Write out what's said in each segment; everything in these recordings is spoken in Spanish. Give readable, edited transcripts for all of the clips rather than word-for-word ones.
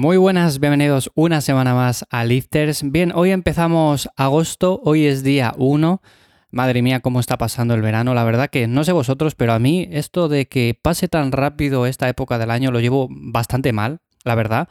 Muy buenas, bienvenidos una semana más a Lifters. Bien, hoy empezamos agosto, hoy es día 1. Madre mía, cómo está pasando el verano. La verdad que no sé vosotros, pero a mí esto de que pase tan rápido esta época del año lo llevo bastante mal, la verdad.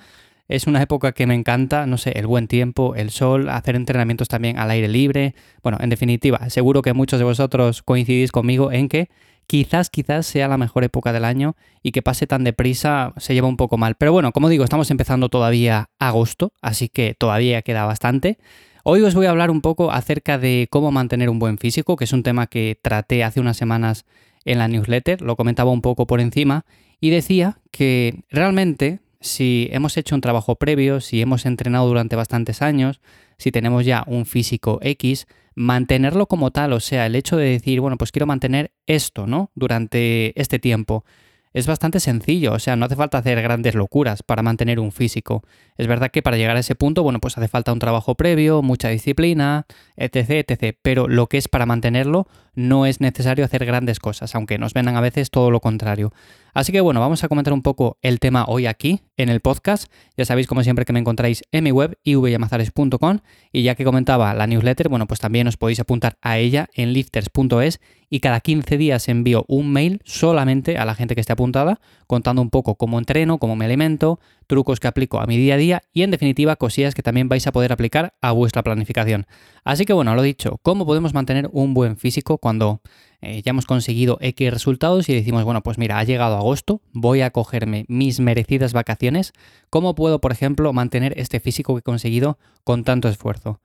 Es una época que me encanta, no sé, el buen tiempo, el sol, hacer entrenamientos también al aire libre. Bueno, en definitiva, seguro que muchos de vosotros coincidís conmigo en que quizás sea la mejor época del año y que pase tan deprisa se lleva un poco mal. Pero bueno, como digo, estamos empezando todavía agosto, así que todavía queda bastante. Hoy os voy a hablar un poco acerca de cómo mantener un buen físico, que es un tema que traté hace unas semanas en la newsletter, lo comentaba un poco por encima y decía que realmente si hemos hecho un trabajo previo, si hemos entrenado durante bastantes años, si tenemos ya un físico X, mantenerlo como tal, o sea, el hecho de decir, bueno, pues quiero mantener esto, ¿no? Durante este tiempo. Es bastante sencillo, o sea, no hace falta hacer grandes locuras para mantener un físico. Es verdad que para llegar a ese punto, bueno, pues hace falta un trabajo previo, mucha disciplina, etc., etc. Pero lo que es para mantenerlo no es necesario hacer grandes cosas, aunque nos vendan a veces todo lo contrario. Así que bueno, vamos a comentar un poco el tema hoy aquí en el podcast. Ya sabéis, como siempre, que me encontráis en mi web, ivllamazares.com. Y ya que comentaba la newsletter, bueno, pues también os podéis apuntar a ella en lifters.es. Y cada 15 días envío un mail solamente a la gente que esté apuntada, contando un poco cómo entreno, cómo me alimento, trucos que aplico a mi día a día y, en definitiva, cosillas que también vais a poder aplicar a vuestra planificación. Así que, bueno, lo dicho, ¿cómo podemos mantener un buen físico cuando ya hemos conseguido X resultados y decimos, bueno, pues mira, ha llegado agosto, voy a cogerme mis merecidas vacaciones? ¿Cómo puedo, por ejemplo, mantener este físico que he conseguido con tanto esfuerzo?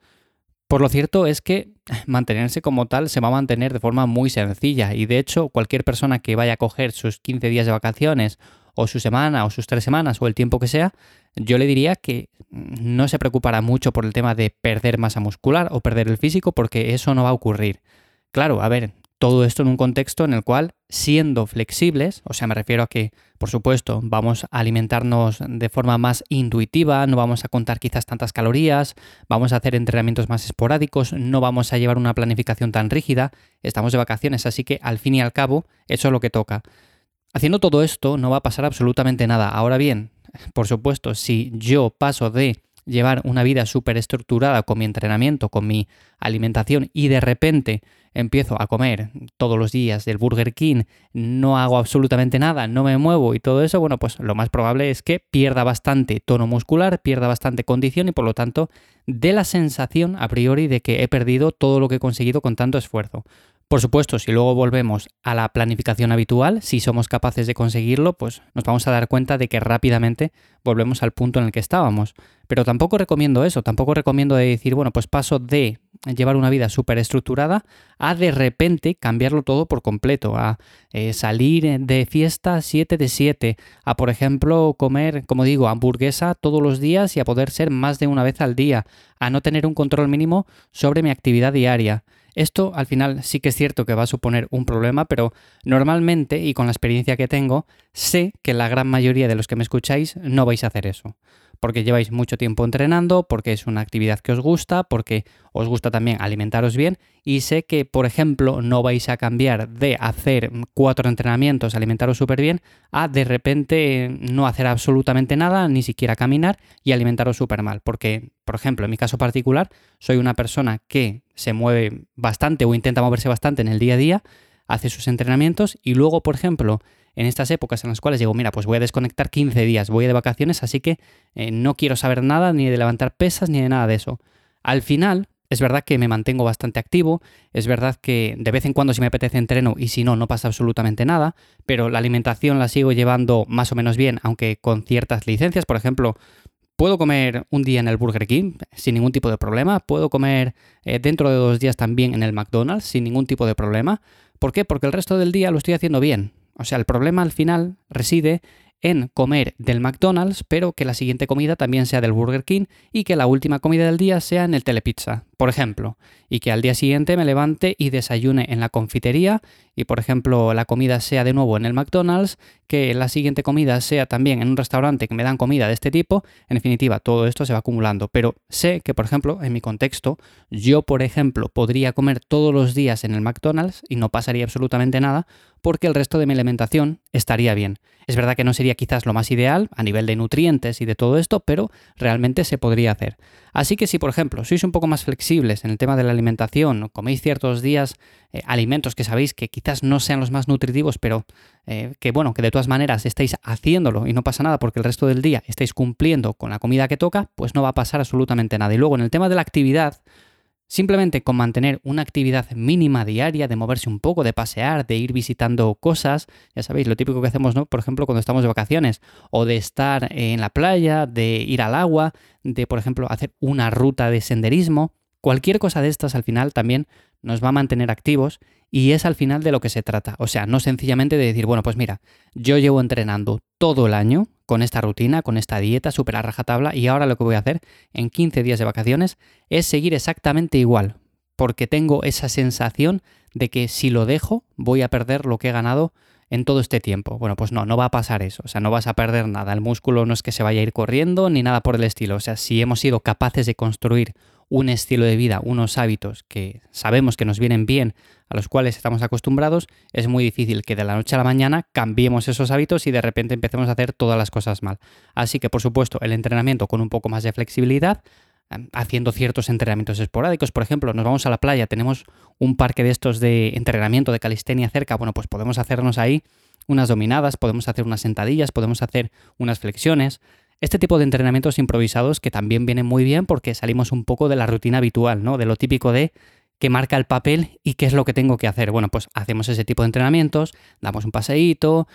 Por lo cierto es que mantenerse como tal se va a mantener de forma muy sencilla y de hecho cualquier persona que vaya a coger sus 15 días de vacaciones o su semana o sus 3 semanas o el tiempo que sea, yo le diría que no se preocupará mucho por el tema de perder masa muscular o perder el físico porque eso no va a ocurrir. Claro, a ver, todo esto en un contexto en el cual siendo flexibles, o sea, me refiero a que, por supuesto, vamos a alimentarnos de forma más intuitiva, no vamos a contar quizás tantas calorías, vamos a hacer entrenamientos más esporádicos, no vamos a llevar una planificación tan rígida, estamos de vacaciones, así que al fin y al cabo eso es lo que toca. Haciendo todo esto no va a pasar absolutamente nada. Ahora bien, por supuesto, si yo paso de llevar una vida súper estructurada con mi entrenamiento, con mi alimentación y de repente empiezo a comer todos los días del Burger King, no hago absolutamente nada, no me muevo y todo eso, bueno, pues lo más probable es que pierda bastante tono muscular, pierda bastante condición y por lo tanto dé la sensación a priori de que he perdido todo lo que he conseguido con tanto esfuerzo. Por supuesto, si luego volvemos a la planificación habitual, si somos capaces de conseguirlo, pues nos vamos a dar cuenta de que rápidamente volvemos al punto en el que estábamos. Pero tampoco recomiendo eso, tampoco recomiendo decir, bueno, pues paso de llevar una vida súper estructurada a de repente cambiarlo todo por completo, a salir de fiesta 7/7, a por ejemplo comer, como digo, hamburguesa todos los días y a poder ser más de una vez al día, a no tener un control mínimo sobre mi actividad diaria. Esto al final sí que es cierto que va a suponer un problema, pero normalmente y con la experiencia que tengo, sé que la gran mayoría de los que me escucháis no vais a hacer eso. Porque lleváis mucho tiempo entrenando, porque es una actividad que os gusta, porque os gusta también alimentaros bien y sé que, por ejemplo, no vais a cambiar de hacer 4 entrenamientos, alimentaros súper bien, a de repente no hacer absolutamente nada, ni siquiera caminar y alimentaros súper mal. Porque, por ejemplo, en mi caso particular, soy una persona que se mueve bastante o intenta moverse bastante en el día a día, hace sus entrenamientos y luego, por ejemplo, en estas épocas en las cuales digo, mira, pues voy a desconectar 15 días, voy de vacaciones, así que no quiero saber nada ni de levantar pesas ni de nada de eso. Al final, es verdad que me mantengo bastante activo, es verdad que de vez en cuando si me apetece entreno y si no, no pasa absolutamente nada, pero la alimentación la sigo llevando más o menos bien, aunque con ciertas licencias, por ejemplo, puedo comer un día en el Burger King sin ningún tipo de problema, puedo comer dentro de 2 días también en el McDonald's sin ningún tipo de problema. ¿Por qué? Porque el resto del día lo estoy haciendo bien. O sea, el problema al final reside en comer del McDonald's, pero que la siguiente comida también sea del Burger King y que la última comida del día sea en el Telepizza, por ejemplo. Y que al día siguiente me levante y desayune en la confitería y, por ejemplo, la comida sea de nuevo en el McDonald's, que la siguiente comida sea también en un restaurante que me dan comida de este tipo. En definitiva, todo esto se va acumulando. Pero sé que, por ejemplo, en mi contexto, yo, por ejemplo, podría comer todos los días en el McDonald's y no pasaría absolutamente nada porque el resto de mi alimentación estaría bien. Es verdad que no sería quizás lo más ideal a nivel de nutrientes y de todo esto, pero realmente se podría hacer. Así que si, por ejemplo, sois un poco más flexibles en el tema de la alimentación, coméis ciertos días alimentos que sabéis que quizás no sean los más nutritivos, pero que de todas maneras estáis haciéndolo y no pasa nada porque el resto del día estáis cumpliendo con la comida que toca, pues no va a pasar absolutamente nada. Y luego, en el tema de la actividad, simplemente con mantener una actividad mínima diaria, de moverse un poco, de pasear, de ir visitando cosas, ya sabéis, lo típico que hacemos, ¿no? Por ejemplo, cuando estamos de vacaciones, o de estar en la playa, de ir al agua, de, por ejemplo, hacer una ruta de senderismo. Cualquier cosa de estas al final también nos va a mantener activos y es al final de lo que se trata. O sea, no sencillamente de decir, bueno, pues mira, yo llevo entrenando todo el año con esta rutina, con esta dieta súper a rajatabla, y ahora lo que voy a hacer en 15 días de vacaciones es seguir exactamente igual, porque tengo esa sensación de que si lo dejo voy a perder lo que he ganado en todo este tiempo. Bueno, pues no va a pasar eso, o sea, no vas a perder nada, el músculo no es que se vaya a ir corriendo ni nada por el estilo. O sea, si hemos sido capaces de construir un estilo de vida, unos hábitos que sabemos que nos vienen bien, a los cuales estamos acostumbrados, es muy difícil que de la noche a la mañana cambiemos esos hábitos y de repente empecemos a hacer todas las cosas mal. Así que, por supuesto, el entrenamiento con un poco más de flexibilidad, haciendo ciertos entrenamientos esporádicos. Por ejemplo, nos vamos a la playa, tenemos un parque de estos de entrenamiento de calistenia cerca, bueno, pues podemos hacernos ahí unas dominadas, podemos hacer unas sentadillas, podemos hacer unas flexiones. Este tipo de entrenamientos improvisados que también vienen muy bien porque salimos un poco de la rutina habitual, ¿no? De lo típico de que marca el papel y qué es lo que tengo que hacer. Bueno, pues hacemos ese tipo de entrenamientos, damos un paseíto,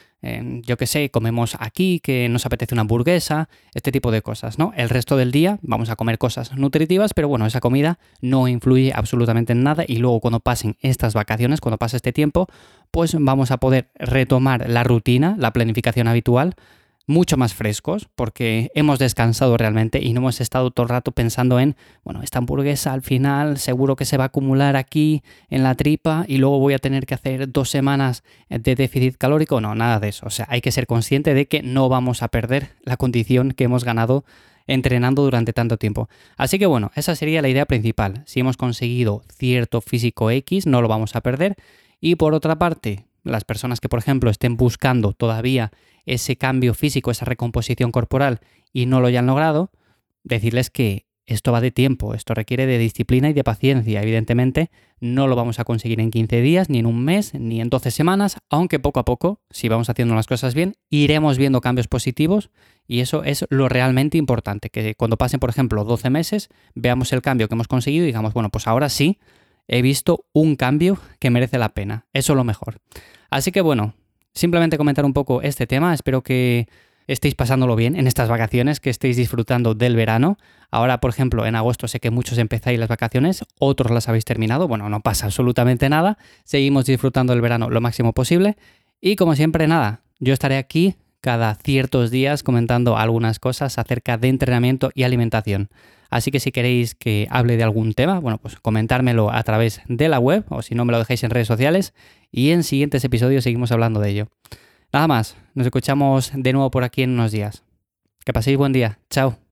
comemos aquí, que nos apetece una hamburguesa, este tipo de cosas, ¿no? El resto del día vamos a comer cosas nutritivas, pero bueno, esa comida no influye absolutamente en nada y luego cuando pasen estas vacaciones, cuando pase este tiempo, pues vamos a poder retomar la rutina, la planificación habitual, mucho más frescos porque hemos descansado realmente y no hemos estado todo el rato pensando en, bueno, esta hamburguesa al final seguro que se va a acumular aquí en la tripa y luego voy a tener que hacer 2 semanas de déficit calórico. No, nada de eso. O sea, hay que ser consciente de que no vamos a perder la condición que hemos ganado entrenando durante tanto tiempo. Así que bueno, esa sería la idea principal. Si hemos conseguido cierto físico X, no lo vamos a perder. Y por otra parte, las personas que, por ejemplo, estén buscando todavía ese cambio físico, esa recomposición corporal y no lo hayan logrado, decirles que esto va de tiempo, esto requiere de disciplina y de paciencia. Evidentemente, no lo vamos a conseguir en 15 días, ni en un mes, ni en 12 semanas, aunque poco a poco, si vamos haciendo las cosas bien, iremos viendo cambios positivos y eso es lo realmente importante, que cuando pasen, por ejemplo, 12 meses, veamos el cambio que hemos conseguido y digamos, bueno, pues ahora sí, he visto un cambio que merece la pena. Eso es lo mejor. Así que bueno, simplemente comentar un poco este tema. Espero que estéis pasándolo bien en estas vacaciones, que estéis disfrutando del verano. Ahora, por ejemplo, en agosto sé que muchos empezáis las vacaciones, otros las habéis terminado. Bueno, no pasa absolutamente nada. Seguimos disfrutando del verano lo máximo posible. Y como siempre, nada, yo estaré aquí cada ciertos días comentando algunas cosas acerca de entrenamiento y alimentación. Así que si queréis que hable de algún tema, bueno, pues comentármelo a través de la web o si no me lo dejáis en redes sociales y en siguientes episodios seguimos hablando de ello. Nada más, nos escuchamos de nuevo por aquí en unos días. Que paséis buen día. Chao.